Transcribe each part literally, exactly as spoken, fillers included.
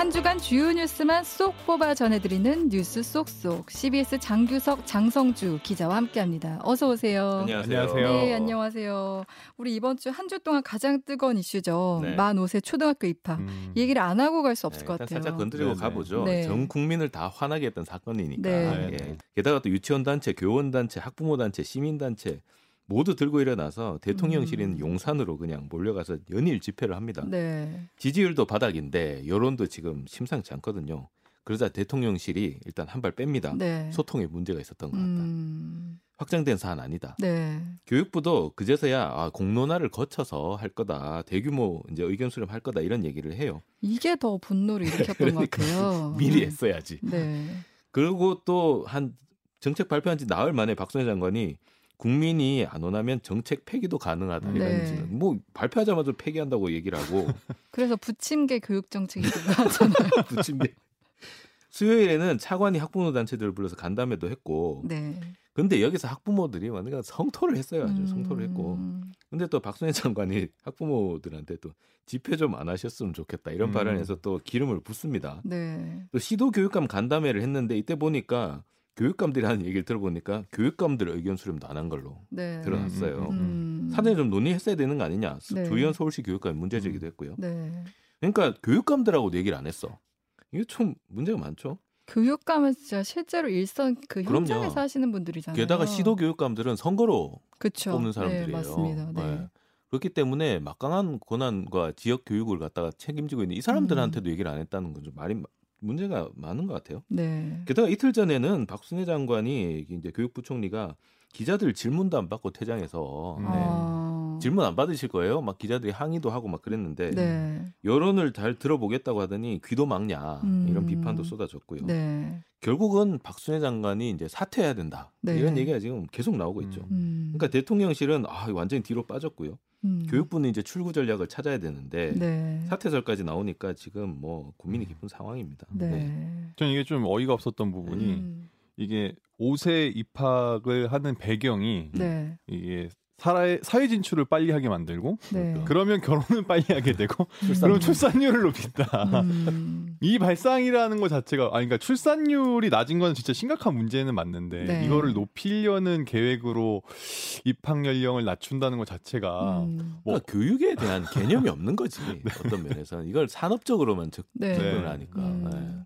한 주간 주요 뉴스만 쏙 뽑아 전해드리는 뉴스 쏙쏙. 씨비에스 장규석, 장성주 기자와 함께합니다. 어서 오세요. 안녕하세요. 네, 안녕하세요. 우리 이번 주 한 주 동안 가장 뜨거운 이슈죠. 네. 만 오 세 초등학교 입학. 음. 얘기를 안 하고 갈 수 없을 네, 것 같아요. 살짝 건드리고 네네. 가보죠. 네. 전 국민을 다 화나게 했던 사건이니까. 네. 예. 게다가 또 유치원단체, 교원단체, 학부모단체, 시민단체 모두 들고 일어나서 대통령실인 음. 용산으로 그냥 몰려가서 연일 집회를 합니다. 네. 지지율도 바닥인데 여론도 지금 심상치 않거든요. 그러자 대통령실이 일단 한 발 뺍니다. 네. 소통에 문제가 있었던 것 같다. 음. 확정된 사안 아니다. 네. 교육부도 그제서야 아, 공론화를 거쳐서 할 거다. 대규모 이제 의견 수렴할 거다. 이런 얘기를 해요. 이게 더 분노를 일으켰던 그러니까 것 같아요. 미리 했어야지. 네. 그리고 또 한 정책 발표한 지 나흘 만에 박순애 장관이 국민이 안 원하면 정책 폐기도 가능하다. 이런지 네. 뭐 발표하자마자 폐기한다고 얘기를 하고. 그래서 부침개 교육 정책이 나왔잖아요. 부침개. 수요일에는 차관이 학부모 단체들을 불러서 간담회도 했고. 네. 근데 여기서 학부모들이 완전 성토를 했어요. 아주 음. 성토를 했고. 근데 또 박순애 장관이 학부모들한테 또 집회 좀 안 하셨으면 좋겠다. 이런 음. 발언에서 또 기름을 붓습니다. 네. 또 시도 교육감 간담회를 했는데 이때 보니까 교육감들이 하는 얘기를 들어보니까 교육감들 의견 수렴도 안 한 걸로 네. 드러났어요. 음. 사전에 좀 논의했어야 되는 거 아니냐. 네. 조희연 서울시 교육감이 문제제기도 했고요. 네. 그러니까 교육감들하고도 얘기를 안 했어. 이게 좀 문제가 많죠. 교육감은 진짜 실제로 일선 그 현장에서 그럼요. 하시는 분들이잖아요. 게다가 시도 교육감들은 선거로 그쵸. 뽑는 사람들이에요. 네, 맞습니다. 네. 네. 그렇기 때문에 막강한 권한과 지역 교육을 갖다가 책임지고 있는 이 사람들한테도 음. 얘기를 안 했다는 건 좀 말이 문제가 많은 것 같아요. 네. 게다가 이틀 전에는 박순애 장관이 이제 교육부 총리가 기자들 질문도 안 받고 퇴장해서 네. 아... 질문 안 받으실 거예요? 막 기자들이 항의도 하고 막 그랬는데 네. 여론을 잘 들어보겠다고 하더니 귀도 막냐 음... 이런 비판도 쏟아졌고요. 네. 결국은 박순애 장관이 이제 사퇴해야 된다 네. 이런 얘기가 지금 계속 나오고 음... 있죠. 그러니까 대통령실은 아, 완전히 뒤로 빠졌고요. 음. 교육부는 이제 출구 전략을 찾아야 되는데 네. 사퇴설까지 나오니까 지금 뭐 고민이 깊은 상황입니다. 네. 네. 전 이게 좀 어이가 없었던 부분이 음. 이게 오 세 입학을 하는 배경이 네. 이게 사회, 사회 진출을 빨리 하게 만들고 네. 그러면 결혼을 빨리 하게 되고 그럼 출산율을 높인다. 음. 이 발상이라는 것 자체가 아니 그러니까 출산율이 낮은 건 진짜 심각한 문제는 맞는데 네. 이거를 높이려는 계획으로 입학 연령을 낮춘다는 것 자체가 음. 뭐 그러니까 교육에 대한 개념이 없는 거지. 네. 어떤 면에서는 이걸 산업적으로만 접근을 네. 하니까. 음. 네.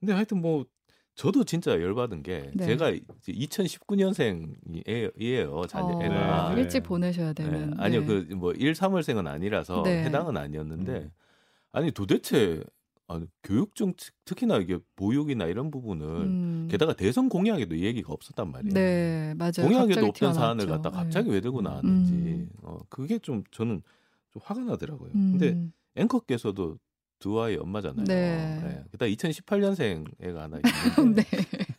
근데 하여튼 뭐 저도 진짜 열받은 게 네. 제가 이천십구 년생이에요. 자녀 애가. 어, 네. 일찍 보내셔야 되는. 네. 아니요. 네. 그 뭐 일, 삼월생은 아니라서 네. 해당은 아니었는데 음. 아니 도대체 아니, 교육 정책 특히나 이게 보육이나 이런 부분을 음. 게다가 대선 공약에도 이 얘기가 없었단 말이에요. 네. 맞아요. 공약에도 없던 사안을 갖다 갑자기 네. 왜 들고 나왔는지. 음. 어, 그게 좀 저는 좀 화가 나더라고요. 음. 근데 앵커께서도 두 아이 엄마잖아요. 네. 네. 그다음 이천십팔 년생 애가 하나 있는데. 네.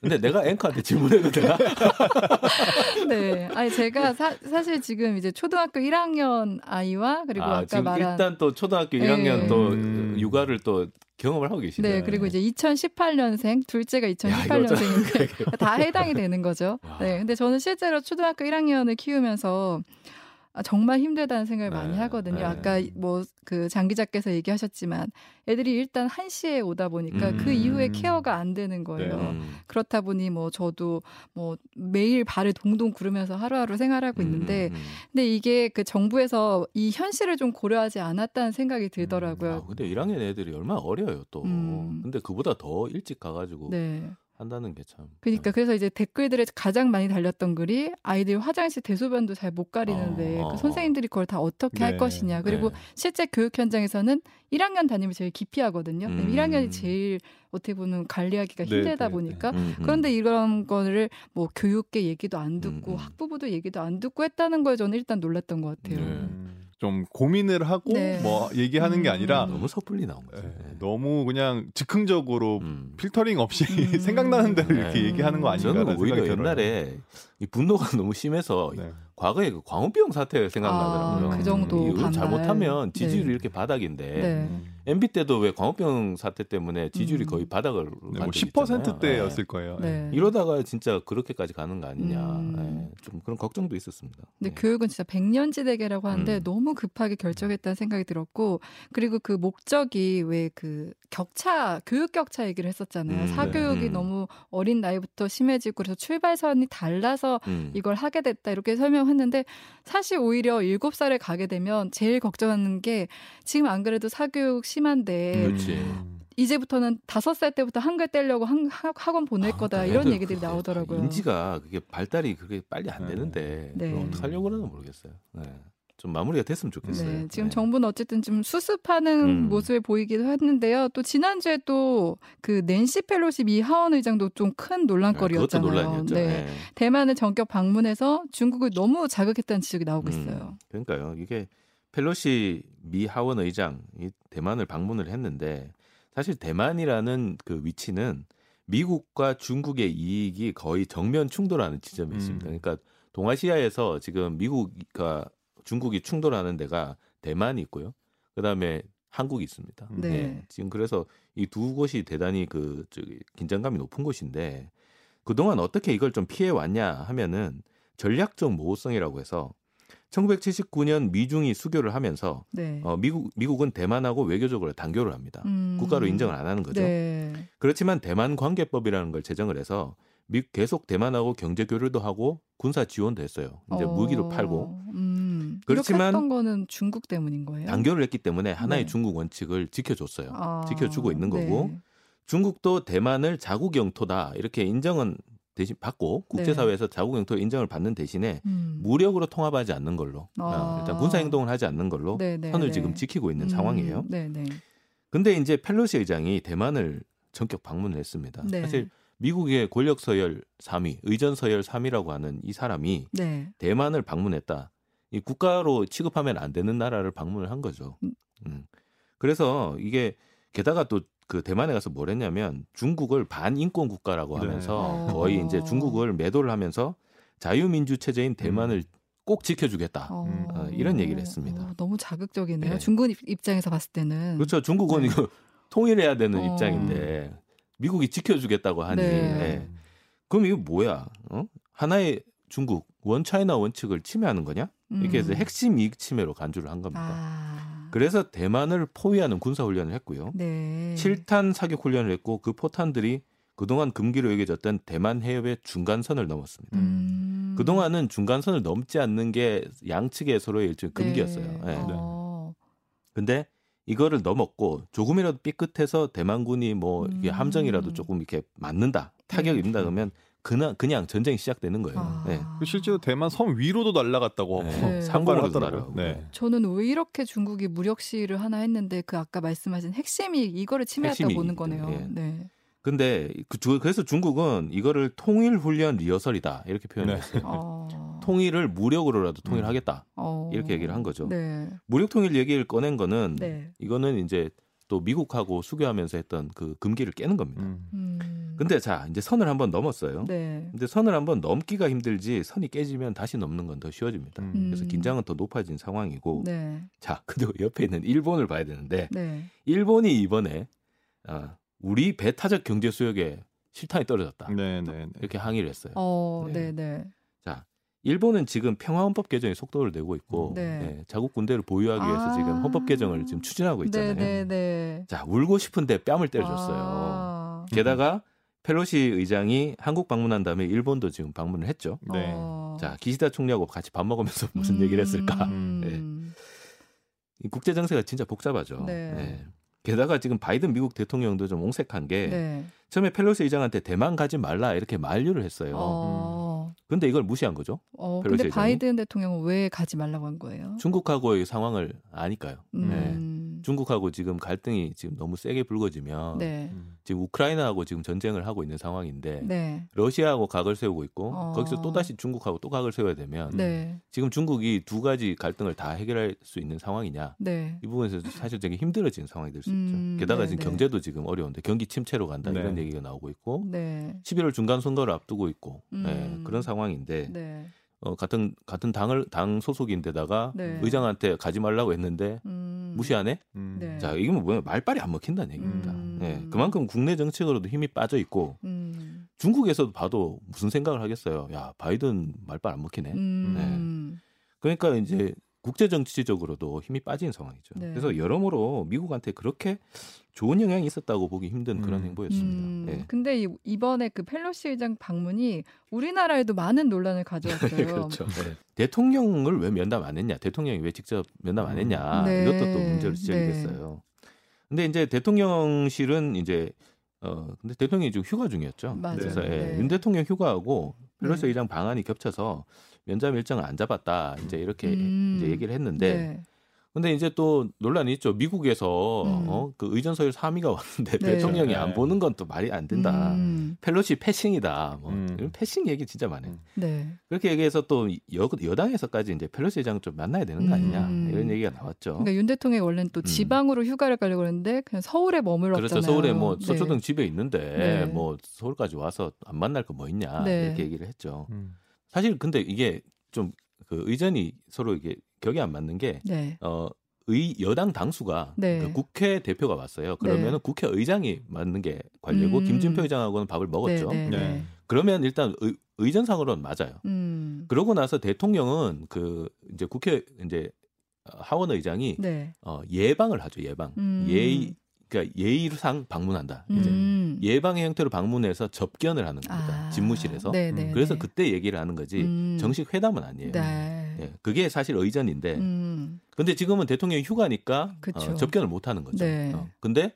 근데 내가 앵커한테 질문해도 되나? 네. 아니 제가 사, 사실 지금 이제 초등학교 일 학년 아이와 그리고 아, 아까 지금 말한 일단 또 초등학교 네. 일 학년 또 음. 육아를 또 경험을 하고 계시네요. 네. 그리고 이제 이천십팔 년생 둘째가 이천십팔 년생인데 다 해당이 되는 거죠. 와. 네. 근데 저는 실제로 초등학교 일 학년을 키우면서 아, 정말 힘들다는 생각을 네, 많이 하거든요. 네. 아까 뭐 그 장 기자께서 얘기하셨지만 애들이 일단 한 시에 오다 보니까 음. 그 이후에 케어가 안 되는 거예요. 네. 음. 그렇다 보니 뭐 저도 뭐 매일 발을 동동 구르면서 하루하루 생활하고 있는데 음. 근데 이게 그 정부에서 이 현실을 좀 고려하지 않았다는 생각이 들더라고요. 아, 근데 일 학년 애들이 얼마나 어려요 또. 음. 근데 그보다 더 일찍 가가지고. 네. 한다는 게 참. 그러니까 그래서 이제 댓글들에 가장 많이 달렸던 글이 아이들 화장실 대소변도 잘 못 가리는데 아, 그 선생님들이 그걸 다 어떻게 네, 할 것이냐. 그리고 네. 실제 교육 현장에서는 일 학년 담임을 제일 기피하거든요. 음. 일 학년이 제일 어떻게 보면 관리하기가 네, 힘들다 네, 보니까 네, 네. 그런데 이런 거를 뭐 교육계 얘기도 안 듣고 음. 학부모도 얘기도 안 듣고 했다는 거에 저는 일단 놀랐던 것 같아요. 네. 좀 고민을 하고 네. 뭐 얘기하는 게 아니라 음, 너무 섣불리 나온 거죠. 네. 네. 너무 그냥 즉흥적으로 음. 필터링 없이 음. 생각나는 대로 네. 이렇게 얘기하는 거 아닌가. 저는 오히려 옛날에 이 분노가 너무 심해서 네. 과거에 그 광우병 사태 생각나더라고요. 아, 그 정도 반발. 잘못하면 지지율이 네. 이렇게 바닥인데 네. 엠비 때도 왜 광우병 사태 때문에 지지율이 음. 거의 바닥을 네, 뭐 십 퍼센트대였을 네. 거예요. 네. 이러다가 진짜 그렇게까지 가는 거 아니냐. 음. 네. 좀 그런 걱정도 있었습니다. 근데 네. 교육은 진짜 백년지대계라고 하는데 음. 너무 급하게 결정했다는 생각이 들었고 그리고 그 목적이 왜 그 그 격차, 교육 격차 얘기를 했었잖아요. 음, 사교육이 네, 음. 너무 어린 나이부터 심해지고 그래서 출발선이 달라서 음. 이걸 하게 됐다 이렇게 설명했는데 사실 오히려 일곱 살에 가게 되면 제일 걱정하는 게 지금 안 그래도 사교육 심한데 그렇지. 이제부터는 다섯 살 때부터 한글 떼려고 한, 학원 보낼 거다 아, 이런 얘기들이 나오더라고요. 인지가 그게 발달이 그렇게 빨리 안 되는데 네. 그걸 어떻게 하려고 하는지 모르겠어요. 네. 좀 마무리가 됐으면 좋겠어요. 네, 지금 네. 정부는 어쨌든 좀 수습하는 음. 모습을 보이기도 했는데요. 또 지난주에 또 그 낸시 펠로시 미 하원 의장도 좀 큰 논란거리였잖아요. 네, 그것도 논란이었죠. 네. 네. 대만을 전격 방문해서 중국을 너무 자극했다는 지적이 나오고 있어요. 음. 그러니까요. 이게 펠로시 미 하원 의장이 대만을 방문을 했는데 사실 대만이라는 그 위치는 미국과 중국의 이익이 거의 정면 충돌하는 지점이 음. 있습니다. 그러니까 동아시아에서 지금 미국과 중국이 충돌하는 데가 대만이 있고요. 그다음에 한국이 있습니다. 네. 네. 지금 그래서 이 두 곳이 대단히 그 저기 긴장감이 높은 곳인데 그동안 어떻게 이걸 좀 피해 왔냐 하면은 전략적 모호성이라고 해서 천구백칠십구 년 미중이 수교를 하면서 네. 어, 미국, 미국은 대만하고 외교적으로 단교를 합니다. 음. 국가로 인정을 안 하는 거죠. 네. 그렇지만 대만 관계법이라는 걸 제정을 해서 미국 계속 대만하고 경제 교류도 하고 군사 지원도 했어요. 이제 어. 무기도 팔고. 음. 그렇지만 했던 거는 중국 때문인 거예요. 단교를 했기 때문에 하나의 네. 중국 원칙을 지켜줬어요. 아. 지켜주고 있는 거고 네. 중국도 대만을 자국 영토다 이렇게 인정은 대신 받고 국제사회에서 네. 자국 영토 인정을 받는 대신에 음. 무력으로 통합하지 않는 걸로 아. 일단 군사 행동을 하지 않는 걸로 네, 네, 선을 네. 지금 지키고 있는 음. 상황이에요. 그런데 네, 네. 이제 펠로시 의장이 대만을 전격 방문을 했습니다. 네. 사실 미국의 권력 서열 삼 위, 의전 서열 삼 위라고 하는 이 사람이 네. 대만을 방문했다. 이 국가로 취급하면 안 되는 나라를 방문을 한 거죠. 음. 그래서 이게 게다가 또 그 대만에 가서 뭘 했냐면 중국을 반인권 국가라고 하면서 네. 거의 이제 중국을 매도를 하면서 자유민주 체제인 대만을 음. 꼭 지켜주겠다. 음. 어, 이런 얘기를 했습니다. 어, 너무 자극적이네요. 네. 중국 입장에서 봤을 때는. 그렇죠. 중국은 네. 이거 통일해야 되는 어. 입장인데 미국이 지켜주겠다고 하니. 네. 네. 그럼 이거 뭐야? 어? 하나의 중국 원차이나 원칙을 침해하는 거냐? 음. 이렇게 해서 핵심 이익 침해로 간주를 한 겁니다. 아. 그래서 대만을 포위하는 군사훈련을 했고요. 네. 실탄 사격훈련을 했고 그 포탄들이 그동안 금기로 여겨졌던 대만 해협의 중간선을 넘었습니다. 음. 그동안은 중간선을 넘지 않는 게 양측의 서로의 일종의 금기였어요. 그런데 네. 네. 이거를 넘었고 조금이라도 삐끗해서 대만군이 뭐 음. 이게 함정이라도 조금 이렇게 맞는다. 타격이 입는다 그러면 그냥, 그냥 전쟁이 시작되는 거예요. 아. 네. 실제로 대만 섬 위로도 날아갔다고 하고 상관으로도 날아가고. 저는 왜 이렇게 중국이 무력 시위를 하나 했는데 그 아까 말씀하신 핵심이 이거를 침해했다고 보는 거네요. 예. 네. 근데 그, 그래서 중국은 이거를 통일훈련 리허설이다 이렇게 표현했어요. 네. 어. 통일을 무력으로라도 통일하겠다 어. 이렇게 얘기를 한 거죠. 네. 무력 통일 얘기를 꺼낸 거는 네. 이거는 이제 또 미국하고 수교하면서 했던 그 금기를 깨는 겁니다. 음. 근데 자 이제 선을 한번 넘었어요. 네. 근데 선을 한번 넘기가 힘들지 선이 깨지면 다시 넘는 건 더 쉬워집니다. 음. 그래서 긴장은 더 높아진 상황이고 네. 자 그리고 옆에 있는 일본을 봐야 되는데 네. 일본이 이번에 아, 우리 배타적 경제 수역에 실탄이 떨어졌다. 네, 네, 네. 이렇게 항의를 했어요. 어, 네. 네, 네. 자 일본은 지금 평화헌법 개정에 속도를 내고 있고 네. 네, 자국 군대를 보유하기 위해서 아~ 지금 헌법 개정을 지금 추진하고 있잖아요. 네, 네, 네. 자 울고 싶은데 뺨을 때려줬어요. 아~ 게다가 펠로시 의장이 한국 방문한 다음에 일본도 지금 방문을 했죠. 네. 자 기시다 총리하고 같이 밥 먹으면서 무슨 음~ 얘기를 했을까. 음~ 네. 국제 정세가 진짜 복잡하죠. 네. 네. 게다가 지금 바이든 미국 대통령도 좀 옹색한 게 네. 처음에 펠로시 의장한테 대만 가지 말라 이렇게 만류를 했어요. 어~ 음. 근데 이걸 무시한 거죠. 어, 근데 의장이. 바이든 대통령은 왜 가지 말라고 한 거예요? 중국하고의 상황을 아니까요. 음. 네. 중국하고 지금 갈등이 지금 너무 세게 불거지면 네. 지금 우크라이나하고 지금 전쟁을 하고 있는 상황인데 네. 러시아하고 각을 세우고 있고 어. 거기서 또다시 중국하고 또 각을 세워야 되면 네. 지금 중국이 두 가지 갈등을 다 해결할 수 있는 상황이냐. 네. 이 부분에서 사실 되게 힘들어지는 상황이 될 수 음. 있죠. 게다가 네, 지금 네. 경제도 지금 어려운데 경기 침체로 간다 네. 이런 얘기가 나오고 있고 네. 십일월 중간 선거를 앞두고 있고 음. 네. 그런 상황인데 네. 어, 같은 같은 당을 당 소속인데다가 네. 의장한테 가지 말라고 했는데 음. 무시하네. 음. 네. 자 이게 뭐냐 말빨이 안 먹힌다는 얘기입니다. 음. 네, 그만큼 국내 정책으로도 힘이 빠져 있고 음. 중국에서도 봐도 무슨 생각을 하겠어요. 야 바이든 말빨 안 먹히네. 음. 네. 그러니까 이제 국제정치적으로도 힘이 빠진 상황이죠. 네. 그래서 여러모로 미국한테 그렇게 좋은 영향이 있었다고 보기 힘든 그런 음. 행보였습니다. 음. 네. 근데 이번에 그 펠로시 의장 방문이 우리나라에도 많은 논란을 가져왔어요. 그렇죠. 네. 대통령을 왜 면담 안 했냐, 대통령이 왜 직접 면담 안 했냐, 네. 이것도 또 문제로 지적이 네. 됐어요. 근데 이제 대통령실은 이제 어 근데 대통령이 지금 휴가 중이었죠. 맞아요. 그래서 네. 예, 윤 대통령 휴가하고 펠로시 네. 의장 방한이 겹쳐서 면담 일정을 안 잡았다. 이제 이렇게 음. 이제 얘기를 했는데, 네. 근데 이제 또 논란이 있죠. 미국에서 음. 어, 그 의전서열 삼 위가 왔는데 네. 대통령이 네. 안 보는 건 또 말이 안 된다. 음. 펠로시 패싱이다. 뭐 음. 이런 패싱 얘기 진짜 많아요. 음. 네. 그렇게 얘기해서 또 여, 여당에서까지 이제 펠로시 의장을 좀 만나야 되는 거 아니냐 음. 이런 얘기가 나왔죠. 그러니까 윤 대통령이 원래는 또 지방으로 음. 휴가를 가려고 했는데 그냥 서울에 머물렀잖아요. 그렇죠. 서울에 뭐 서초동 네. 집에 있는데 네. 뭐 서울까지 와서 안 만날 거 뭐 있냐 네. 이렇게 얘기를 했죠. 음. 사실 근데 이게 좀 그 의전이 서로 이게 격이 안 맞는 게 네. 어, 의, 여당 당수가 네. 그러니까 국회 대표가 왔어요. 그러면 네. 국회의장이 맞는 게 관례고 음. 김진표 의장하고는 밥을 먹었죠. 네, 네, 네. 네. 그러면 일단 의, 의전상으로는 맞아요. 음. 그러고 나서 대통령은 그 이제 국회 이제 하원 의장이 네. 어, 예방을 하죠. 예방 음. 예의 그러니까 예의상 방문한다. 이제 음. 예방의 형태로 방문해서 접견을 하는 겁니다. 아. 집무실에서. 네, 네, 그래서 네. 그때 얘기를 하는 거지 음. 정식 회담은 아니에요. 네. 예, 그게 사실 의전인데 음. 근데 지금은 대통령이 휴가니까 어, 접견을 못하는 거죠. 네. 어, 근데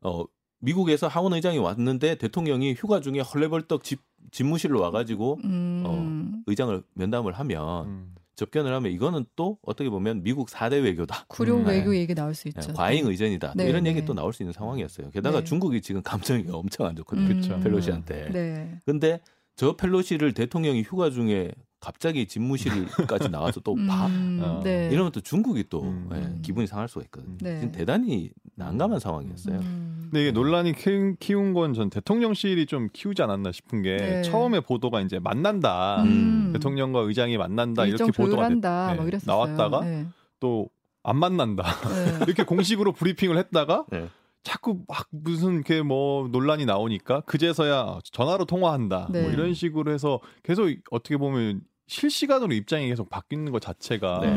어, 미국에서 하원 의장이 왔는데 대통령이 휴가 중에 헐레벌떡 집, 집무실로 와가지고 음. 어, 의장을 면담을 하면 음. 접견을 하면 이거는 또 어떻게 보면 미국 사 대 외교다. 구룡 외교 네. 얘기 나올 수 있죠. 네, 과잉 의전이다. 네. 이런 얘기 또 나올 수 있는 상황이었어요. 게다가 네. 중국이 지금 감정이 엄청 안 좋거든요. 음. 펠로시한테. 네. 근데 저 펠로시를 대통령이 휴가 중에 갑자기 집무실까지 나와서 또 봐? 음, 어. 네. 이러면 또 중국이 또 음. 예, 기분이 상할 수가 있거든요. 네. 지금 대단히 난감한 상황이었어요. 음. 근데 이게 논란이 키운 건 전 대통령실이 좀 키우지 않았나 싶은 게 네. 처음에 보도가 이제 만난다. 음. 대통령과 의장이 만난다. 이렇게 보도가 됐, 네, 나왔다가 네. 또 안 만난다. 네. 이렇게 공식으로 브리핑을 했다가 네. 자꾸 막 무슨 이렇게 뭐 논란이 나오니까 그제서야 전화로 통화한다. 네. 뭐 이런 식으로 해서 계속 어떻게 보면 실시간으로 입장이 계속 바뀌는 것 자체가 네.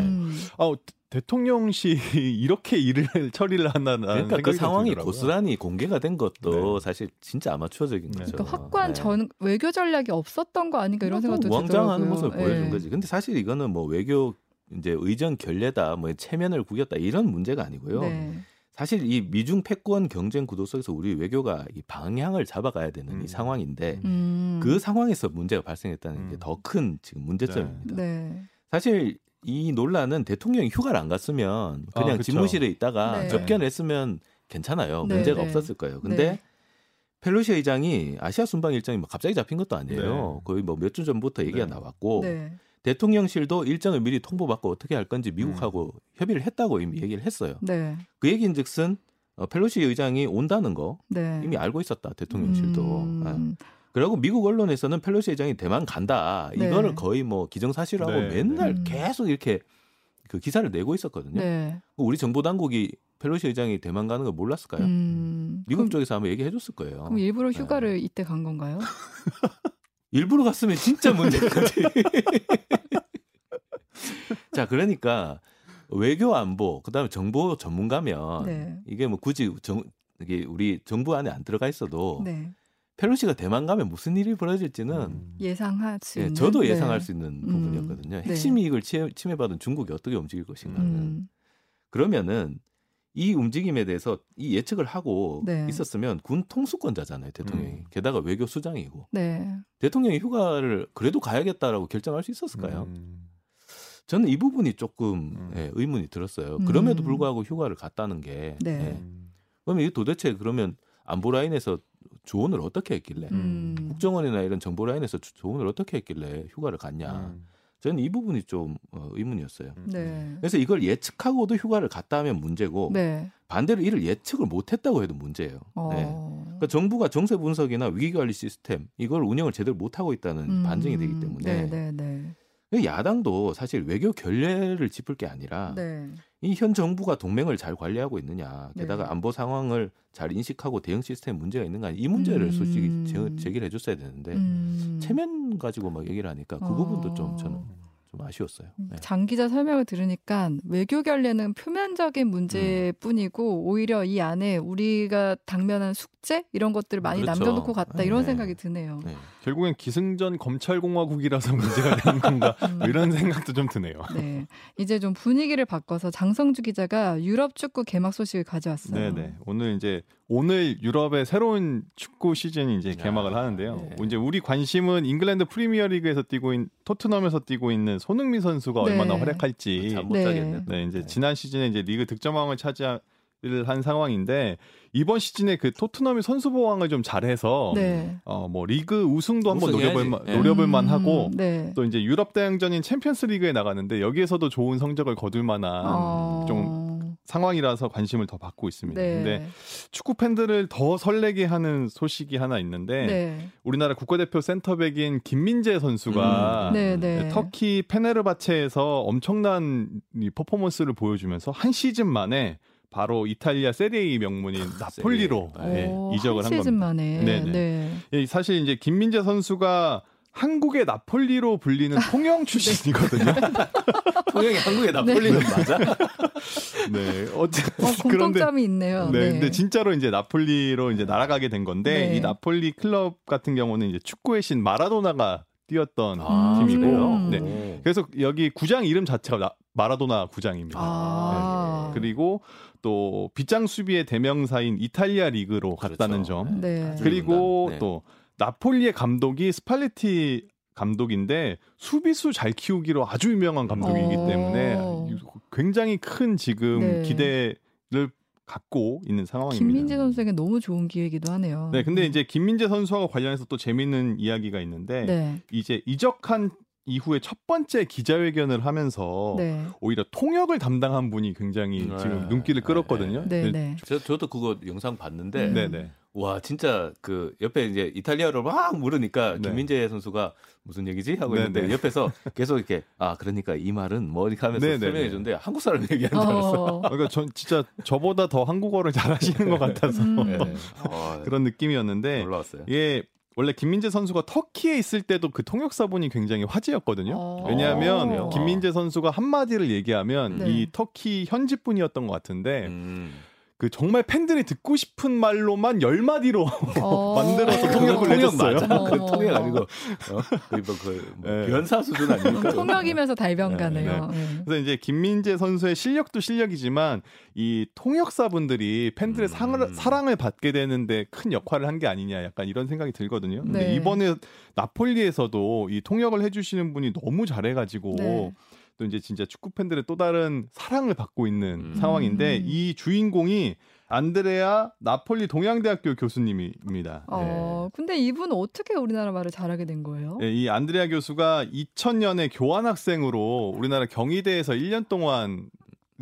아, 대통령실이 이렇게 일을 처리를 한다는 그러니까 그 상황이 들더라고요. 고스란히 공개가 된 것도 네. 사실 진짜 아마추어적인 네. 거죠. 그러니까 확고한 네. 전 외교 전략이 없었던 거 아닌가 이런 생각도 들더라고요. 무장하는 모습을 네. 보여준 거지. 근데 사실 이거는 뭐 외교 이제 의전 결례다, 뭐 체면을 구겼다 이런 문제가 아니고요. 네. 사실 이 미중 패권 경쟁 구도 속에서 우리 외교가 이 방향을 잡아가야 되는 음. 이 상황인데 음. 그 상황에서 문제가 발생했다는 음. 게 더 큰 지금 문제점입니다. 네. 네. 사실 이 논란은 대통령이 휴가를 안 갔으면 그냥 아, 그렇죠. 집무실에 있다가 네. 접견을 했으면 괜찮아요. 네. 문제가 네. 없었을 거예요. 근데 네. 펠로시 의장이 아시아 순방 일정이 뭐 갑자기 잡힌 것도 아니에요. 네. 거의 뭐 몇 주 전부터 얘기가 네. 나왔고 네. 대통령실도 일정을 미리 통보받고 어떻게 할 건지 미국하고 음. 협의를 했다고 이미 얘기를 했어요. 네. 그 얘기인즉슨 어, 펠로시 의장이 온다는 거 네. 이미 알고 있었다. 대통령실도. 음. 네. 그리고 미국 언론에서는 펠로시 의장이 대만 간다. 네. 이거를 거의 뭐 기정사실화하고 네. 맨날 음. 계속 이렇게 그 기사를 내고 있었거든요. 네. 우리 정보당국이 펠로시 의장이 대만 가는 걸 몰랐을까요? 음. 미국 그럼, 쪽에서 아마 얘기해 줬을 거예요. 그럼 일부러 휴가를 네. 이때 간 건가요? 일부러 갔으면 진짜 문제까지. 자, 그러니까 외교 안보, 그다음에 정보 전문가면 네. 이게 뭐 굳이 정, 이게 우리 정부 안에 안 들어가 있어도 네. 펠로시가 대만 가면 무슨 일이 벌어질지는 음. 예상할 수 있는. 예, 저도 예상할 네. 수 있는 부분이었거든요. 음. 핵심 네. 이익을 침해받은 중국이 어떻게 움직일 것인가는. 음. 그러면은 이 움직임에 대해서 이 예측을 하고 네. 있었으면 군 통수권자잖아요. 대통령이. 음. 게다가 외교 수장이고. 네. 대통령이 휴가를 그래도 가야겠다라고 결정할 수 있었을까요? 음. 저는 이 부분이 조금 음. 예, 의문이 들었어요. 음. 그럼에도 불구하고 휴가를 갔다는 게. 네. 예. 그러면 이게 도대체 그러면 안보라인에서 조언을 어떻게 했길래 음. 국정원이나 이런 정보라인에서 조언을 어떻게 했길래 휴가를 갔냐. 음. 저는 이 부분이 좀 의문이었어요. 네. 그래서 이걸 예측하고도 휴가를 갔다 하면 문제고 네. 반대로 이를 예측을 못했다고 해도 문제예요. 어. 네. 그러니까 정부가 정세 분석이나 위기관리 시스템 이걸 운영을 제대로 못하고 있다는 음. 반증이 되기 때문에 네, 네, 네. 야당도 사실 외교 결례를 짚을 게 아니라 네. 이 현 정부가 동맹을 잘 관리하고 있느냐 게다가 네. 안보 상황을 잘 인식하고 대응 시스템 문제가 있는가 이 문제를 음. 솔직히 제기를 해줬어야 되는데 음. 체면 가지고 막 얘기를 하니까 그 어. 부분도 좀 저는 좀 아쉬웠어요. 네. 장 기자 설명을 들으니까 외교 결례는 표면적인 문제뿐이고 음. 오히려 이 안에 우리가 당면한 숙제 이런 것들을 많이 그렇죠. 남겨놓고 갔다 네. 이런 생각이 드네요. 네. 결국엔 기승전 검찰공화국이라서 문제가 되는 건가 음. 이런 생각도 좀 드네요. 네. 이제 좀 분위기를 바꿔서 장성주 기자가 유럽 축구 개막 소식을 가져왔어요. 네네. 오늘 이제 오늘 유럽의 새로운 축구 시즌이 이제 개막을 하는데요. 네. 이제 우리 관심은 잉글랜드 프리미어리그에서 뛰고 있는 토트넘에서 뛰고 있는 손흥민 선수가 네. 얼마나 활약할지 잠 못 자겠네. 네, 이제 지난 시즌에 이제 리그 득점왕을 차지한 상황인데 이번 시즌에 그 토트넘이 선수 보강을 좀 잘해서 네. 어, 뭐 리그 우승도 한번 노려볼 마, 노려볼 만하고 음, 네. 또 이제 유럽 대항전인 챔피언스 리그에 나가는데 여기에서도 좋은 성적을 거둘 만한 어... 좀 상황이라서 관심을 더 받고 있습니다. 네. 근데 축구 팬들을 더 설레게 하는 소식이 하나 있는데 네. 우리나라 국가대표 센터백인 김민재 선수가 음. 네, 네. 터키 페네르바체에서 엄청난 이 퍼포먼스를 보여주면서 한 시즌 만에 바로 이탈리아 세리에이 명문인 나폴리로 네. 오, 이적을 한, 한 시즌 겁니다. 만에. 네네. 네. 사실 이제 김민재 선수가 한국의 나폴리로 불리는 통영 출신이거든요. 통영이 한국의 나폴리는 네. 맞아? 네. 어쨌든 어, 공통점이 있네요. 네. 네. 근데 진짜로 이제 나폴리로 이제 날아가게 된 건데 네. 이 나폴리 클럽 같은 경우는 이제 축구의 신 마라도나가 뛰었던 아, 팀이고요. 네. 네. 그래서 여기 구장 이름 자체가 나, 마라도나 구장입니다. 아. 네. 그리고 또 빗장 수비의 대명사인 이탈리아 리그로 갔다는 그렇죠. 점. 네. 그리고 네. 또 나폴리의 감독이 스팔레티 감독인데 수비수 잘 키우기로 아주 유명한 감독이기 때문에 굉장히 큰 지금 네. 기대를 갖고 있는 상황입니다. 김민재 선수에게 너무 좋은 기회이기도 하네요. 네, 근데 이제 김민재 선수와 관련해서 또 재미있는 이야기가 있는데 네. 이제 이적한 이후에 첫 번째 기자회견을 하면서 네. 오히려 통역을 담당한 분이 굉장히 네. 지금 눈길을 끌었거든요. 네, 네. 네. 저, 저도 그거 영상 봤는데 음. 네, 네. 와 진짜 그 옆에 이제 이탈리아로 막 물으니까 네. 김민재 선수가 무슨 얘기지 하고 있는데 네네. 옆에서 계속 이렇게 아 그러니까 이 말은 뭐 이렇게 하면서 설명해 주는데 한국 사람 얘기하는 줄 알았어. 그러니까 전 진짜 저보다 더 한국어를 잘하시는 것 같아서 네. 그런 느낌이었는데 놀라웠어요. 예. 원래 김민재 선수가 터키에 있을 때도 그 통역사분이 굉장히 화제였거든요. 왜냐하면 김민재 선수가 한마디를 얘기하면 네. 이 터키 현지분이었던 것 같은데 음. 그 정말 팬들이 듣고 싶은 말로만 열 마디로 만들어서 통역을 해줬어요. 그 통역 아니고 어? 그리고 그 네. 변사 수준 아닙니까? 통역이면서 달변가네요. 네, 네. 네. 그래서 이제 김민재 선수의 실력도 실력이지만 이 통역사분들이 팬들의 음. 상을, 사랑을 받게 되는데 큰 역할을 한 게 아니냐 약간 이런 생각이 들거든요. 근데 네. 이번에 나폴리에서도 이 통역을 해주시는 분이 너무 잘해가지고. 네. 또 이제 진짜 축구 팬들의 또 다른 사랑을 받고 있는 음. 상황인데 이 주인공이 안드레아 나폴리 동양대학교 교수님입니다. 어, 네. 근데 이분 어떻게 우리나라 말을 잘하게 된 거예요? 네, 이 안드레아 교수가 이천 년에 교환학생으로 우리나라 경희대에서 일 년 동안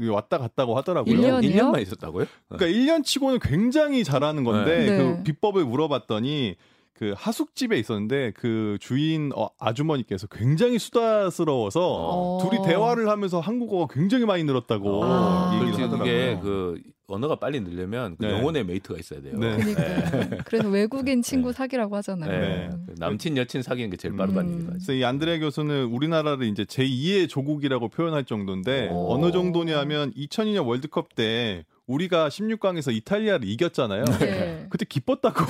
왔다 갔다고 하더라고요. 일 년이요? 일 년만 있었다고요? 그러니까 일 년 치고는 굉장히 잘하는 건데 네. 그 비법을 물어봤더니 그 하숙집에 있었는데 그 주인 어, 아주머니께서 굉장히 수다스러워서 어. 둘이 대화를 하면서 한국어가 굉장히 많이 늘었다고 아. 얘기를 하더라고요. 그 언어가 빨리 늘려면 그 네. 영혼의 메이트가 있어야 돼요. 네. 그러니까 네. 그래서 외국인 친구 사귀라고 하잖아요. 네. 네. 남친 여친 사귀는 게 제일 빠르다는 얘기가. 음. 그래서 이 안드레 교수는 우리나라를 이제 제이의 조국이라고 표현할 정도인데 오. 어느 정도냐면 이천이 년 월드컵 때 우리가 십육 강에서 이탈리아를 이겼잖아요. 네. 그때 기뻤다고.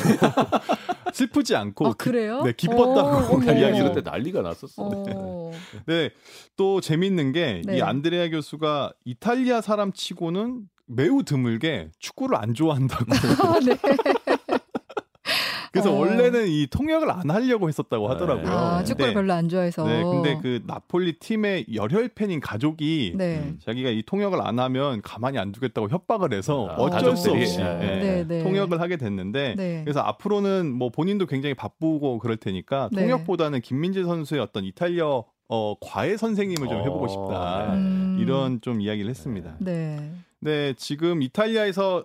슬프지 않고 아, 그래요? 네, 기뻤다고 이야기를 때 난리가 났었어요. 네. 네, 또 재밌는 게 이 네. 안드레아 교수가 이탈리아 사람 치고는 매우 드물게 축구를 안 좋아한다고. 아, 네. 그래서 어. 원래는 이 통역을 안 하려고 했었다고 하더라고요. 아, 축구를 별로 안 좋아해서. 네, 근데 그 나폴리 팀의 열혈 팬인 가족이 네. 자기가 이 통역을 안 하면 가만히 안 두겠다고 협박을 해서 아, 어쩔 수 없이 네. 네, 네. 통역을 하게 됐는데 네. 그래서 앞으로는 뭐 본인도 굉장히 바쁘고 그럴 테니까 네. 통역보다는 김민재 선수의 어떤 이탈리아 어, 과외 선생님을 좀 해보고 싶다 음. 이런 좀 이야기를 했습니다. 네. 네, 지금 이탈리아에서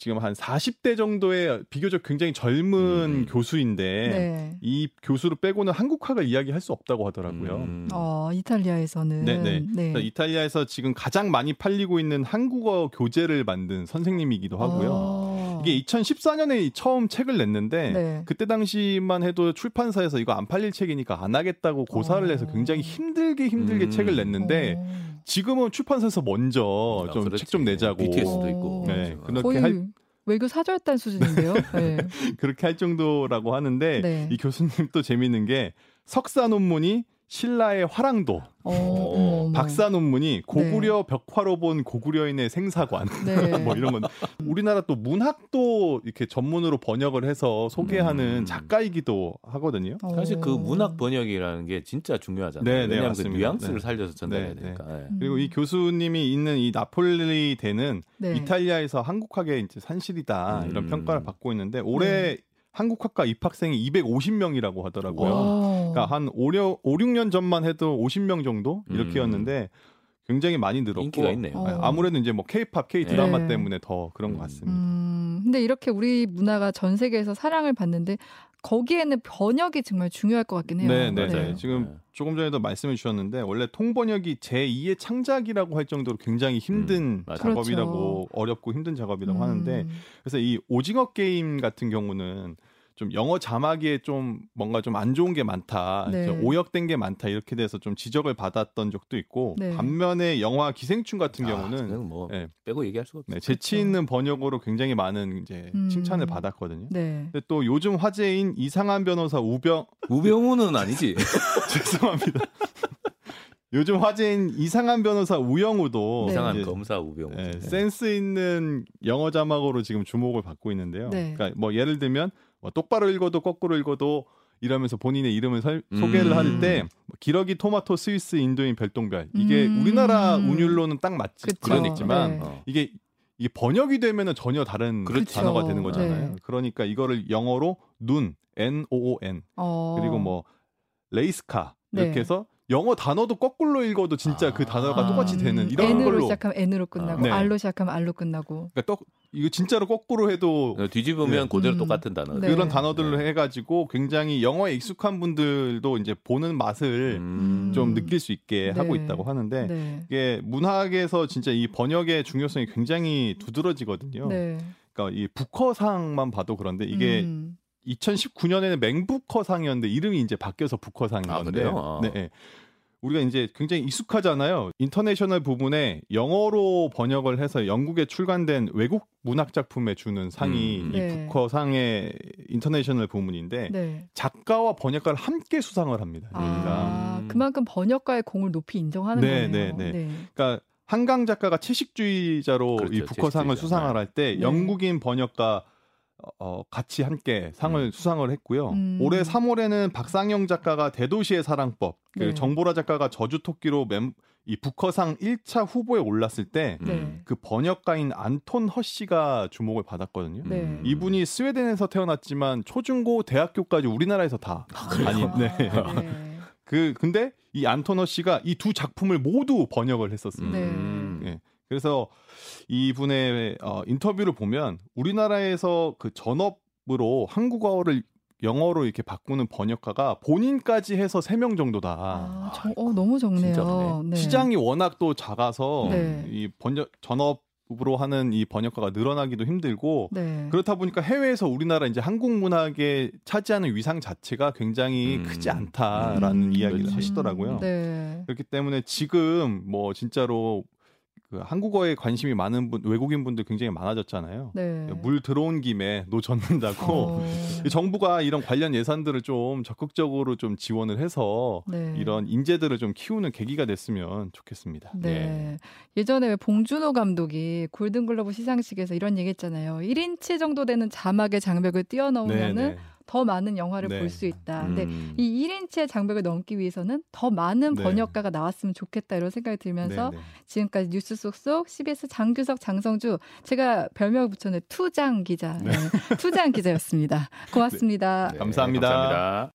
지금 한 사십 대 정도의 비교적 굉장히 젊은 음. 교수인데 네. 이 교수를 빼고는 한국학을 이야기할 수 없다고 하더라고요. 음. 어, 이탈리아에서는. 네네. 네. 이탈리아에서 지금 가장 많이 팔리고 있는 한국어 교재를 만든 선생님이기도 하고요. 어. 어. 이게 이천십사 년에 처음 책을 냈는데 네. 그때 당시만 해도 출판사에서 이거 안 팔릴 책이니까 안 하겠다고 고사를 어. 해서 굉장히 힘들게 힘들게 음. 책을 냈는데 어. 지금은 출판사에서 먼저 아, 좀 책 좀 내자고 비티에스도 있고 네, 그렇게 할 외교 사절단 수준인데요. 네. 그렇게 할 정도라고 하는데 네. 이 교수님 또 재미있는 게 석사 논문이 신라의 화랑도, 오, 박사 논문이 고구려 네. 벽화로 본 고구려인의 생사관 네. 뭐 이런 건 우리나라 또 문학도 이렇게 전문으로 번역을 해서 소개하는 음. 작가이기도 하거든요. 사실 그 문학 번역이라는 게 진짜 중요하잖아요. 네, 왜냐하면 네, 그 뉘앙스를 네. 살려서 전달해야 네, 되니까. 네. 그리고 이 교수님이 있는 이 나폴리 대는 네. 이탈리아에서 한국학의 이제 산실이다 음. 이런 평가를 받고 있는데 올해 네. 한국학과 입학생이 이백오십 명이라고 하더라고요. 오. 그러니까 한 오, 육 년 전만 해도 오십 명 정도 이렇게였는데 굉장히 많이 늘었고 인기가 있네요. 아무래도 이제 뭐 K-팝, K-드라마 네. 때문에 더 그런 것 같습니다. 음, 근데 이렇게 우리 문화가 전 세계에서 사랑을 받는데 거기에는 번역이 정말 중요할 것 같긴 해요. 네, 네, 네. 지금 조금 전에도 말씀해 주셨는데 원래 통번역이 제이의 창작이라고 할 정도로 굉장히 힘든 음, 작업이라고 그렇죠. 어렵고 힘든 작업이라고 음. 하는데 그래서 이 오징어 게임 같은 경우는 좀 영어 자막에 좀 뭔가 좀 안 좋은 게 많다, 네. 오역된 게 많다 이렇게 돼서 좀 지적을 받았던 적도 있고 네. 반면에 영화 기생충 같은 아, 경우는 뭐 네. 빼고 얘기할 수가 없죠. 네, 재치 있는 번역으로 굉장히 많은 이제 음. 칭찬을 받았거든요. 네. 근데 또 요즘 화제인 이상한 변호사 우병 우병우는 아니지. 죄송합니다. 요즘 화제인 이상한 변호사 우영우도 네. 이상한 검사 우병우 네. 네. 센스 있는 영어 자막으로 지금 주목을 받고 있는데요. 네. 그러니까 뭐 예를 들면 뭐 똑바로 읽어도 거꾸로 읽어도 이러면서 본인의 이름을 설, 음. 소개를 할 때 기러기 토마토 스위스 인도인 별똥별 이게 음. 우리나라 운율로는 딱 맞지 그러니까만 네. 이게 이게 번역이 되면은 전혀 다른 그렇죠. 단어가 되는 거잖아요. 네. 그러니까 이거를 영어로 눈 N-O-O-N 어. 그리고 뭐 레이스카 이렇게 네. 해서 영어 단어도 거꾸로 읽어도 진짜 아, 그 단어가 아, 똑같이 되는 이런 N으로 걸로 N으로 시작하면 N으로 끝나고 아, 네. R로 시작하면 R로 끝나고 그러니까 또, 이거 진짜로 거꾸로 해도 뒤집으면 네. 그대로 음, 똑같은 단어 네. 그런 단어들로 네. 해가지고 굉장히 영어에 익숙한 분들도 이제 보는 맛을 음. 좀 느낄 수 있게 네. 하고 있다고 하는데 네. 이게 문학에서 진짜 이 번역의 중요성이 굉장히 두드러지거든요. 네. 그러니까 이 부커상만 봐도 그런데 이게 음. 이천십구 년에는 맹부커상이었는데 이름이 이제 바뀌어서 부커상이었는데 아, 네, 네. 우리가 이제 굉장히 익숙하잖아요. 인터내셔널 부분에 영어로 번역을 해서 영국에 출간된 외국 문학 작품에 주는 상이 음, 이 네. 부커상의 인터내셔널 부문인데 네. 작가와 번역가를 함께 수상을 합니다. 아, 음. 그만큼 번역가의 공을 높이 인정하는 네, 거네요. 네, 네. 네. 그러니까 한강 작가가 채식주의자로 그렇죠, 이 부커상을 채식주의자. 수상을 할 때 네. 영국인 번역가 어, 같이 함께 상을 음. 수상을 했고요. 음. 올해 삼월에는 박상영 작가가 대도시의 사랑법, 네. 그리고 정보라 작가가 저주토끼로 멤, 이 부커상 일 차 후보에 올랐을 때 그 네. 번역가인 안톤 허씨가 주목을 받았거든요. 네. 이분이 스웨덴에서 태어났지만 초중고 대학교까지 우리나라에서 다 아니, 아, 네. 네. 그 근데 이 안톤 허씨가 이 두 작품을 모두 번역을 했었습니다. 네. 음. 네. 그래서 이분의 어, 인터뷰를 보면 우리나라에서 그 전업으로 한국어를 영어로 이렇게 바꾸는 번역가가 본인까지 해서 세 명 정도다. 아, 저, 어, 너무 적네요. 네. 시장이 워낙 또 작아서 네. 이 번역 전업으로 하는 이 번역가가 늘어나기도 힘들고 네. 그렇다 보니까 해외에서 우리나라 이제 한국 문학에 차지하는 위상 자체가 굉장히 음. 크지 않다라는 음, 이야기를 그렇지. 하시더라고요. 네. 그렇기 때문에 지금 뭐 진짜로 그 한국어에 관심이 많은 분, 외국인 분들 굉장히 많아졌잖아요. 네. 물 들어온 김에 노 젓는다고 어. 정부가 이런 관련 예산들을 좀 적극적으로 좀 지원을 해서 네. 이런 인재들을 좀 키우는 계기가 됐으면 좋겠습니다. 네. 네. 예전에 봉준호 감독이 골든글러브 시상식에서 이런 얘기했잖아요. 일 인치 정도 되는 자막의 장벽을 뛰어넘으면은 네, 네. 더 많은 영화를 네. 볼 수 있다. 근데 음. 이 일 인치의 장벽을 넘기 위해서는 더 많은 네. 번역가가 나왔으면 좋겠다 이런 생각이 들면서 네, 네. 지금까지 뉴스 속속 씨비에스 장규석, 장성주 제가 별명을 붙였는데 투장 기자, 네. 투장 기자였습니다. 고맙습니다. 네. 네. 감사합니다. 감사합니다.